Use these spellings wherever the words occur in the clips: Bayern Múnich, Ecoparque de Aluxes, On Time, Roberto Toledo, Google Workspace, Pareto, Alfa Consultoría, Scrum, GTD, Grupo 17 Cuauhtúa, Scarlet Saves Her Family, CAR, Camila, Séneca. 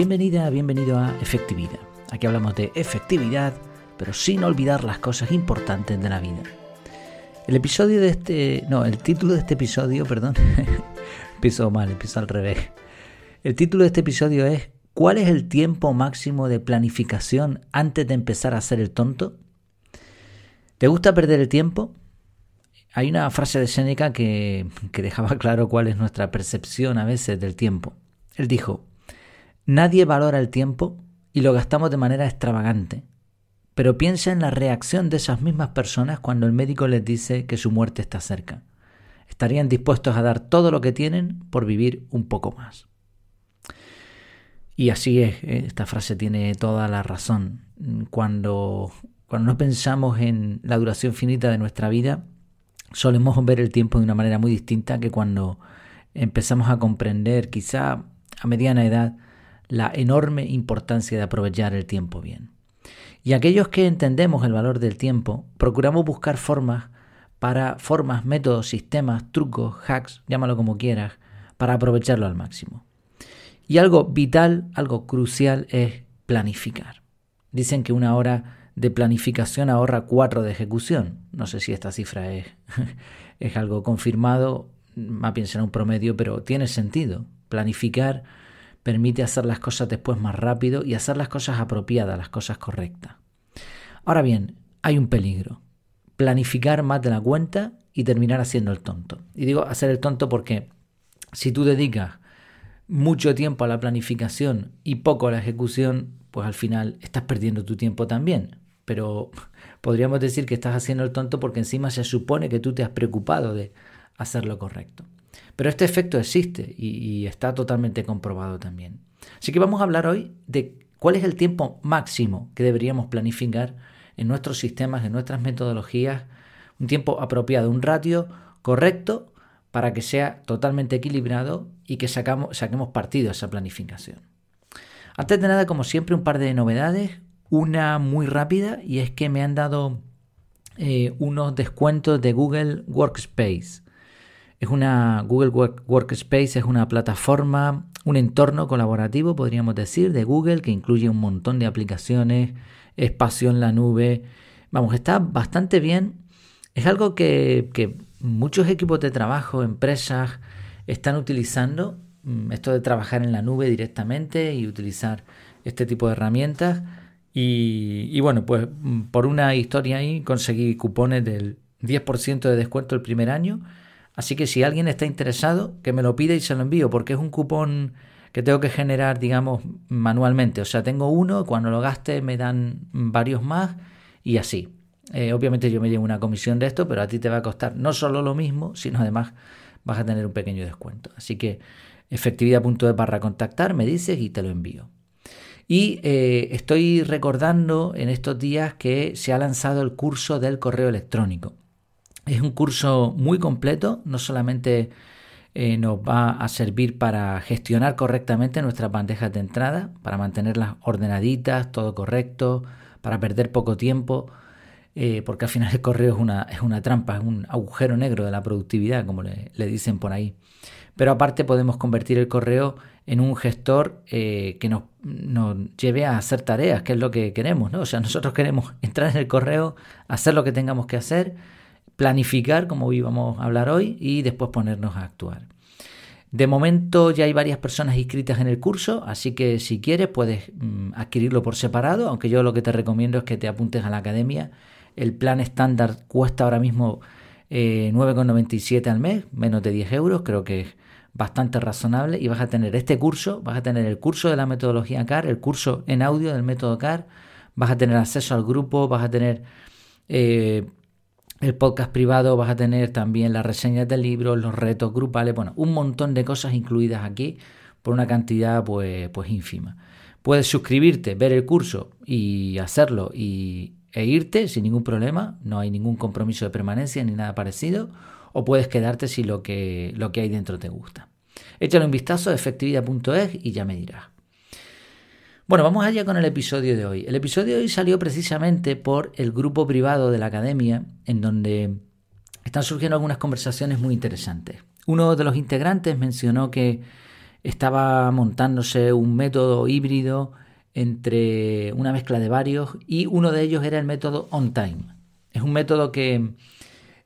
Bienvenida, bienvenido a Efectividad. Aquí hablamos de efectividad, pero sin olvidar las cosas importantes de la vida. El título de este episodio es ¿cuál es el tiempo máximo de planificación antes de empezar a hacer el tonto? ¿Te gusta perder el tiempo? Hay una frase de Séneca que dejaba claro cuál es nuestra percepción a veces del tiempo. Él dijo: nadie valora el tiempo y lo gastamos de manera extravagante, pero piensa en la reacción de esas mismas personas cuando el médico les dice que su muerte está cerca. Estarían dispuestos a dar todo lo que tienen por vivir un poco más. Y así es, esta frase tiene toda la razón. Cuando no pensamos en la duración finita de nuestra vida, solemos ver el tiempo de una manera muy distinta que cuando empezamos a comprender, quizá a mediana edad, la enorme importancia de aprovechar el tiempo bien. Y aquellos que entendemos el valor del tiempo, procuramos buscar formas, métodos, sistemas, trucos, hacks, llámalo como quieras, para aprovecharlo al máximo. Y algo vital, algo crucial es planificar. Dicen que una hora de planificación ahorra 4 de ejecución. No sé si esta cifra es algo confirmado, más bien será un promedio, pero tiene sentido. Planificar permite hacer las cosas después más rápido y hacer las cosas apropiadas, las cosas correctas. Ahora bien, hay un peligro. Planificar más de la cuenta y terminar haciendo el tonto. Y digo hacer el tonto porque si tú dedicas mucho tiempo a la planificación y poco a la ejecución, pues al final estás perdiendo tu tiempo también. Pero podríamos decir que estás haciendo el tonto porque encima se supone que tú te has preocupado de hacer lo correcto. Pero este efecto existe y está totalmente comprobado también. Así que vamos a hablar hoy de cuál es el tiempo máximo que deberíamos planificar en nuestros sistemas, en nuestras metodologías, un tiempo apropiado, un ratio correcto para que sea totalmente equilibrado y que saquemos partido a esa planificación. Antes de nada, como siempre, un par de novedades. Una muy rápida y es que me han dado unos descuentos de Google Workspace. Google Workspace es una plataforma, un entorno colaborativo, podríamos decir, de Google, que incluye un montón de aplicaciones, espacio en la nube. Vamos, está bastante bien. Es algo que muchos equipos de trabajo, empresas, están utilizando. Esto de trabajar en la nube directamente y utilizar este tipo de herramientas. Y bueno, pues por una historia ahí conseguí cupones del 10% de descuento el primer año. Así que si alguien está interesado, que me lo pida y se lo envío, porque es un cupón que tengo que generar, digamos, manualmente. O sea, tengo uno, cuando lo gaste me dan varios más y así. Obviamente yo me llevo una comisión de esto, pero a ti te va a costar no solo lo mismo, sino además vas a tener un pequeño descuento. Así que efectividad.es/contactar, me dices y te lo envío. Y estoy recordando en estos días que se ha lanzado el curso del correo electrónico. Es un curso muy completo, no solamente nos va a servir para gestionar correctamente nuestras bandejas de entrada, para mantenerlas ordenaditas, todo correcto, para perder poco tiempo, porque al final el correo es una trampa, es un agujero negro de la productividad, como le dicen por ahí. Pero aparte podemos convertir el correo en un gestor que nos lleve a hacer tareas, que es lo que queremos, ¿no? O sea, nosotros queremos entrar en el correo, hacer lo que tengamos que hacer, planificar, como íbamos a hablar hoy, y después ponernos a actuar. De momento ya hay varias personas inscritas en el curso, así que si quieres puedes adquirirlo por separado, aunque yo lo que te recomiendo es que te apuntes a la academia. El plan estándar cuesta ahora mismo 9,97 al mes, menos de 10 euros, creo que es bastante razonable. Y vas a tener este curso, vas a tener el curso de la metodología CAR, el curso en audio del método CAR, vas a tener acceso al grupo, vas a tener el podcast privado, vas a tener también las reseñas del libro, los retos grupales, bueno, un montón de cosas incluidas aquí por una cantidad pues ínfima. Puedes suscribirte, ver el curso y hacerlo e irte sin ningún problema, no hay ningún compromiso de permanencia ni nada parecido, o puedes quedarte si lo que hay dentro te gusta. Échale un vistazo a efectividad.es y ya me dirás. Bueno, vamos allá con el episodio de hoy. El episodio de hoy salió precisamente por el grupo privado de la academia, en donde están surgiendo algunas conversaciones muy interesantes. Uno de los integrantes mencionó que estaba montándose un método híbrido entre una mezcla de varios, y uno de ellos era el método On Time. Es un método que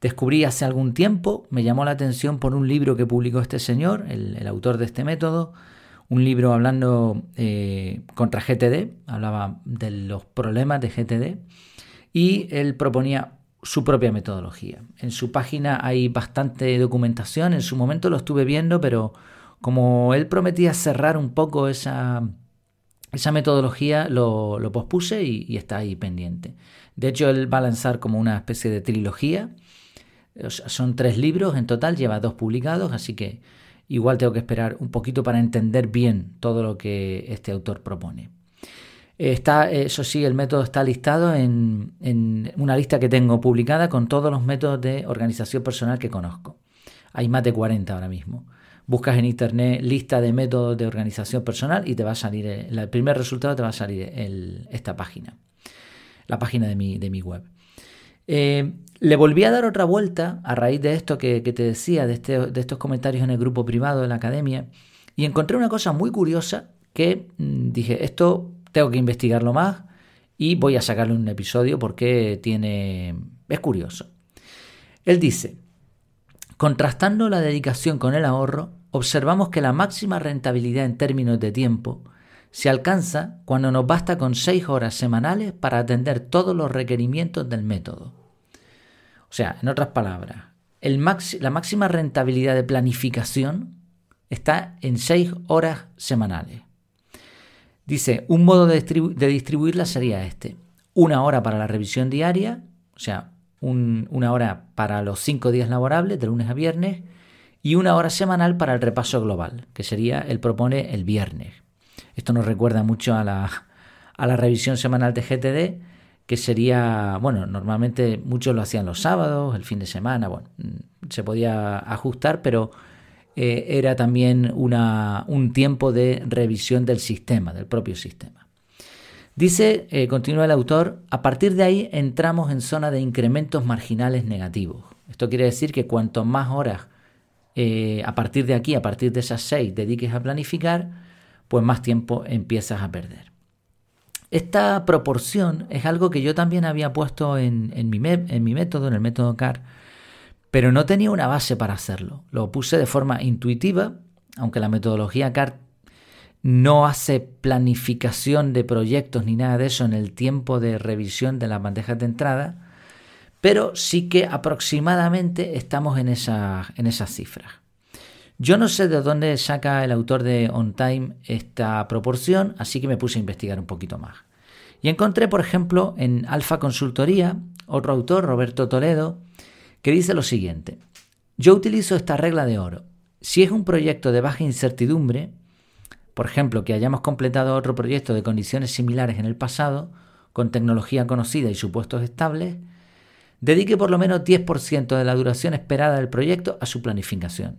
descubrí hace algún tiempo, me llamó la atención por un libro que publicó este señor, el autor de este método, un libro hablando contra GTD, hablaba de los problemas de GTD, y él proponía su propia metodología. En su página hay bastante documentación, en su momento lo estuve viendo, pero como él prometía cerrar un poco esa metodología, lo pospuse y está ahí pendiente. De hecho, él va a lanzar como una especie de trilogía. O sea, son 3 libros en total, lleva 2 publicados, así que igual tengo que esperar un poquito para entender bien todo lo que este autor propone. Eso sí, el método está listado en una lista que tengo publicada con todos los métodos de organización personal que conozco. Hay más de 40 ahora mismo. Buscas en internet lista de métodos de organización personal y te va a salir el primer resultado, te va a salir esta página, la página de mi web. Le volví a dar otra vuelta a raíz de esto que te decía, de estos comentarios en el grupo privado de la academia, y encontré una cosa muy curiosa que dije, esto tengo que investigarlo más y voy a sacarle un episodio porque es curioso. Él dice, contrastando la dedicación con el ahorro, observamos que la máxima rentabilidad en términos de tiempo se alcanza cuando nos basta con 6 horas semanales para atender todos los requerimientos del método. O sea, en otras palabras, la máxima rentabilidad de planificación está en 6 horas semanales. Dice, un modo de distribuirla sería este. 1 hora para la revisión diaria, o sea, 1 hora para los 5 días laborables, de lunes a viernes, y 1 hora semanal para el repaso global, que sería, él propone, el viernes. Esto nos recuerda mucho a la revisión semanal de GTD, que sería, bueno, normalmente muchos lo hacían los sábados, el fin de semana, bueno, se podía ajustar, pero era también un tiempo de revisión del sistema, del propio sistema. Dice, continúa el autor, a partir de ahí entramos en zona de incrementos marginales negativos. Esto quiere decir que cuanto más horas a partir de esas 6, dediques a planificar, pues más tiempo empiezas a perder. Esta proporción es algo que yo también había puesto en mi método, en el método CAR, pero no tenía una base para hacerlo. Lo puse de forma intuitiva, aunque la metodología CAR no hace planificación de proyectos ni nada de eso en el tiempo de revisión de las bandejas de entrada, pero sí que aproximadamente estamos en esas cifras. Yo no sé de dónde saca el autor de On Time esta proporción, así que me puse a investigar un poquito más. Y encontré, por ejemplo, en Alfa Consultoría, otro autor, Roberto Toledo, que dice lo siguiente. Yo utilizo esta regla de oro. Si es un proyecto de baja incertidumbre, por ejemplo, que hayamos completado otro proyecto de condiciones similares en el pasado, con tecnología conocida y supuestos estables, dedique por lo menos 10% de la duración esperada del proyecto a su planificación.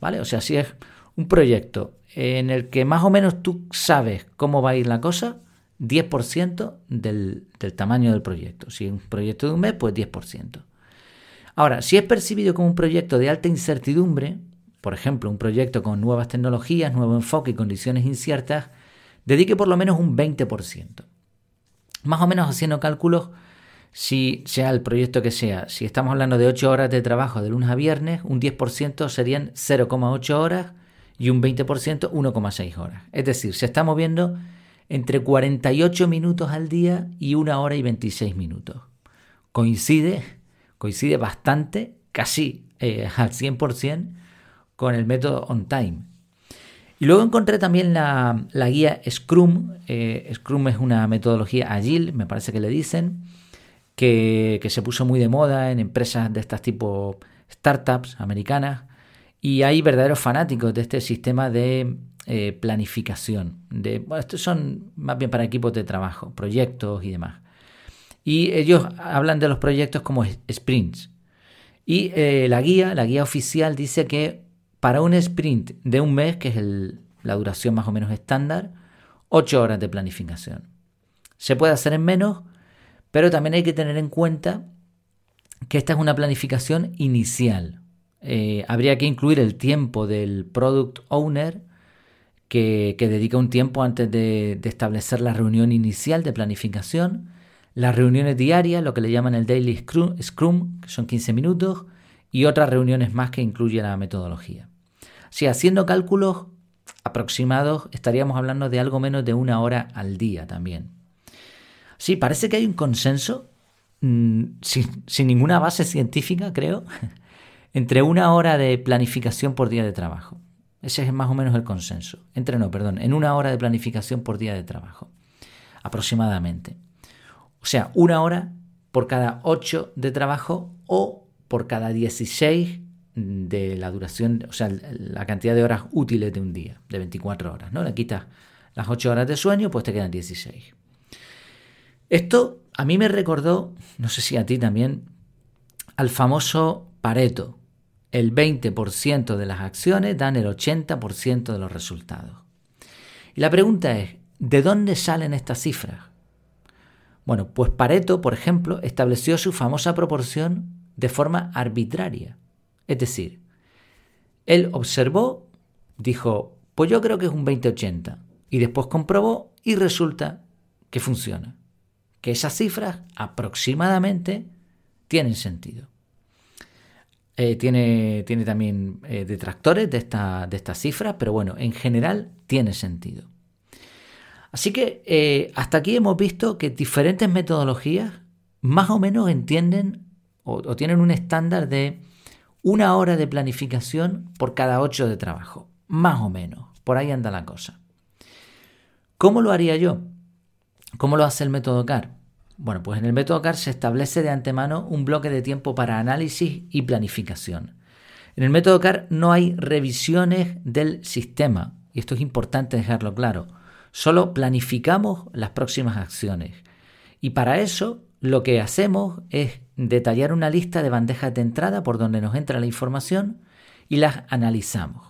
¿Vale? O sea, si es un proyecto en el que más o menos tú sabes cómo va a ir la cosa, 10% del tamaño del proyecto. Si es un proyecto de un mes, pues 10%. Ahora, si es percibido como un proyecto de alta incertidumbre, por ejemplo, un proyecto con nuevas tecnologías, nuevo enfoque y condiciones inciertas, dedique por lo menos un 20%. Más o menos haciendo cálculos, si sea el proyecto que sea, si estamos hablando de 8 horas de trabajo de lunes a viernes, un 10% serían 0,8 horas y un 20% 1,6 horas. Es decir, se está moviendo entre 48 minutos al día y 1 hora y 26 minutos. Coincide bastante, casi al 100%, con el método On Time. Y luego encontré también la guía Scrum. Scrum es una metodología ágil, me parece que le dicen, que se puso muy de moda en empresas de estas tipo startups americanas, y hay verdaderos fanáticos de este sistema de planificación. Bueno, estos son más bien para equipos de trabajo, proyectos y demás. Y ellos hablan de los proyectos como sprints. Y la guía oficial dice que para un sprint de un mes, que es la duración más o menos estándar, 8 horas de planificación. Se puede hacer en menos, pero también hay que tener en cuenta que esta es una planificación inicial. Habría que incluir el tiempo del product owner que dedica un tiempo antes de establecer la reunión inicial de planificación, las reuniones diarias, lo que le llaman el Daily Scrum, que son 15 minutos, y otras reuniones más que incluyen la metodología. Si haciendo cálculos aproximados, estaríamos hablando de algo menos de 1 hora al día también. Sí, parece que hay un consenso, sin ninguna base científica, creo, entre 1 hora de planificación por día de trabajo. Ese es más o menos el consenso. En 1 hora de planificación por día de trabajo, aproximadamente. O sea, 1 hora por cada 8 de trabajo o por cada 16 de la duración, o sea, la cantidad de horas útiles de un día, de 24 horas, ¿no? Le quitas las 8 horas de sueño, pues te quedan 16. Esto a mí me recordó, no sé si a ti también, al famoso Pareto. El 20% de las acciones dan el 80% de los resultados. Y la pregunta es, ¿de dónde salen estas cifras? Bueno, pues Pareto, por ejemplo, estableció su famosa proporción de forma arbitraria. Es decir, él observó, dijo, pues yo creo que es un 20-80, y después comprobó y resulta que funciona, que esas cifras aproximadamente tienen sentido. Tiene también detractores de estas cifras, pero bueno, en general tiene sentido. Así que hasta aquí hemos visto que diferentes metodologías más o menos entienden o tienen un estándar de 1 hora de planificación por cada 8 de trabajo, más o menos. Por ahí anda la cosa. ¿Cómo lo haría yo? ¿Cómo lo hace el método CAR? Bueno, pues en el método CAR se establece de antemano un bloque de tiempo para análisis y planificación. En el método CAR no hay revisiones del sistema, y esto es importante dejarlo claro. Solo planificamos las próximas acciones. Y para eso lo que hacemos es detallar una lista de bandejas de entrada por donde nos entra la información y las analizamos.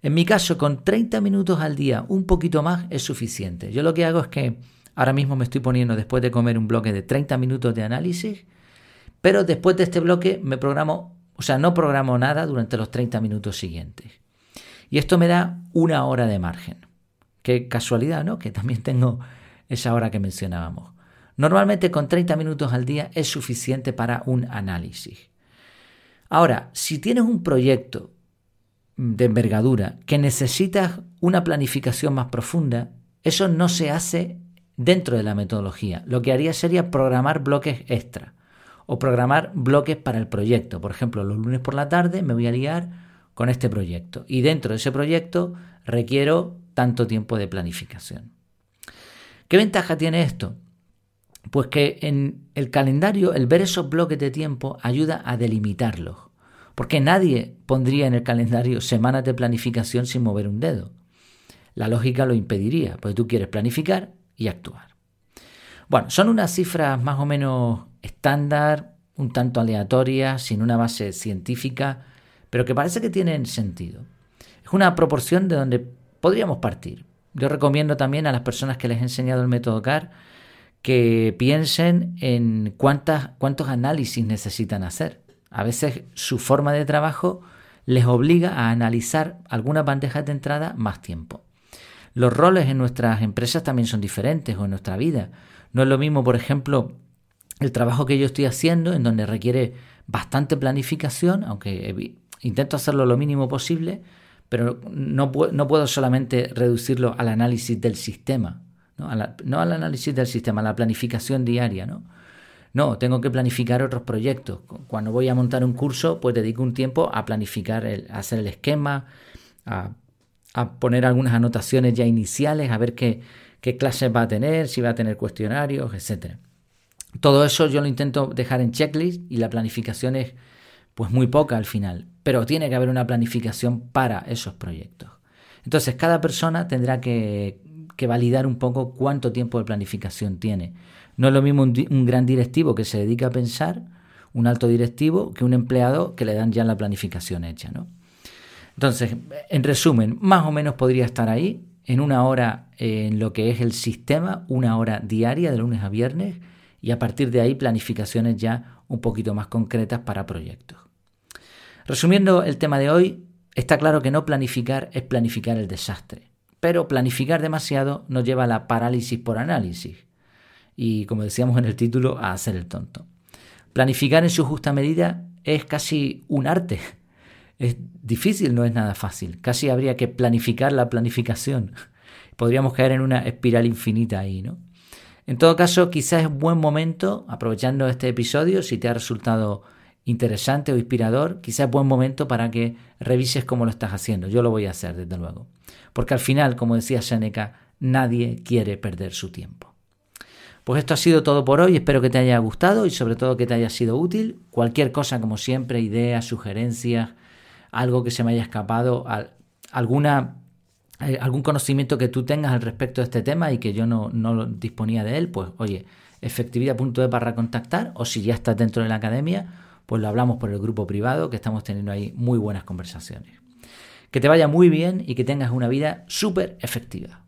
En mi caso, con 30 minutos al día, un poquito más, es suficiente. Yo lo que hago es que ahora mismo me estoy poniendo, después de comer, un bloque de 30 minutos de análisis, pero después de este bloque no programo nada durante los 30 minutos siguientes. Y esto me da 1 hora de margen. Qué casualidad, ¿no? Que también tengo esa hora que mencionábamos. Normalmente con 30 minutos al día es suficiente para un análisis. Ahora, si tienes un proyecto de envergadura que necesitas una planificación más profunda, eso no se hace dentro de la metodología. Lo que haría sería programar bloques extra o programar bloques para el proyecto. Por ejemplo, los lunes por la tarde me voy a liar con este proyecto y dentro de ese proyecto requiero tanto tiempo de planificación. ¿Qué ventaja tiene esto? Pues que en el calendario, el ver esos bloques de tiempo ayuda a delimitarlos, porque nadie pondría en el calendario semanas de planificación sin mover un dedo. La lógica lo impediría, porque tú quieres planificar y actuar. Bueno, son unas cifras más o menos estándar, un tanto aleatorias, sin una base científica, pero que parece que tienen sentido. Es una proporción de donde podríamos partir. Yo recomiendo también a las personas que les he enseñado el método CAR que piensen en cuántos análisis necesitan hacer. A veces su forma de trabajo les obliga a analizar algunas bandejas de entrada más tiempo. Los roles en nuestras empresas también son diferentes o en nuestra vida. No es lo mismo, por ejemplo, el trabajo que yo estoy haciendo en donde requiere bastante planificación, aunque intento hacerlo lo mínimo posible, pero no puedo solamente reducirlo al análisis del sistema, ¿no? No al análisis del sistema, a la planificación diaria, ¿no? No, tengo que planificar otros proyectos. Cuando voy a montar un curso, pues dedico un tiempo a planificar, a hacer el esquema, a poner algunas anotaciones ya iniciales, a ver qué clases va a tener, si va a tener cuestionarios, etc. Todo eso yo lo intento dejar en checklist y la planificación es pues muy poca al final, pero tiene que haber una planificación para esos proyectos. Entonces, cada persona tendrá que validar un poco cuánto tiempo de planificación tiene. No es lo mismo un gran directivo que se dedica a pensar, un alto directivo, que un empleado que le dan ya la planificación hecha, ¿no? Entonces, en resumen, más o menos podría estar ahí en 1 hora en lo que es el sistema, 1 hora diaria de lunes a viernes, y a partir de ahí planificaciones ya un poquito más concretas para proyectos. Resumiendo el tema de hoy, está claro que no planificar es planificar el desastre. Pero planificar demasiado nos lleva a la parálisis por análisis y, como decíamos en el título, a hacer el tonto. Planificar en su justa medida es casi un arte. Es difícil, no es nada fácil. Casi habría que planificar la planificación. Podríamos caer en una espiral infinita ahí, ¿no? En todo caso, quizás es buen momento, aprovechando este episodio, si te ha resultado interesante o inspirador, quizás es buen momento para que revises cómo lo estás haciendo. Yo lo voy a hacer, desde luego. Porque al final, como decía Séneca, nadie quiere perder su tiempo. Pues esto ha sido todo por hoy. Espero que te haya gustado y sobre todo que te haya sido útil. Cualquier cosa, como siempre, ideas, sugerencias, algo que se me haya escapado, algún conocimiento que tú tengas al respecto de este tema y que yo no disponía de él, pues oye, efectividad.e/contactar, o si ya estás dentro de la academia, pues lo hablamos por el grupo privado, que estamos teniendo ahí muy buenas conversaciones. Que te vaya muy bien y que tengas una vida súper efectiva.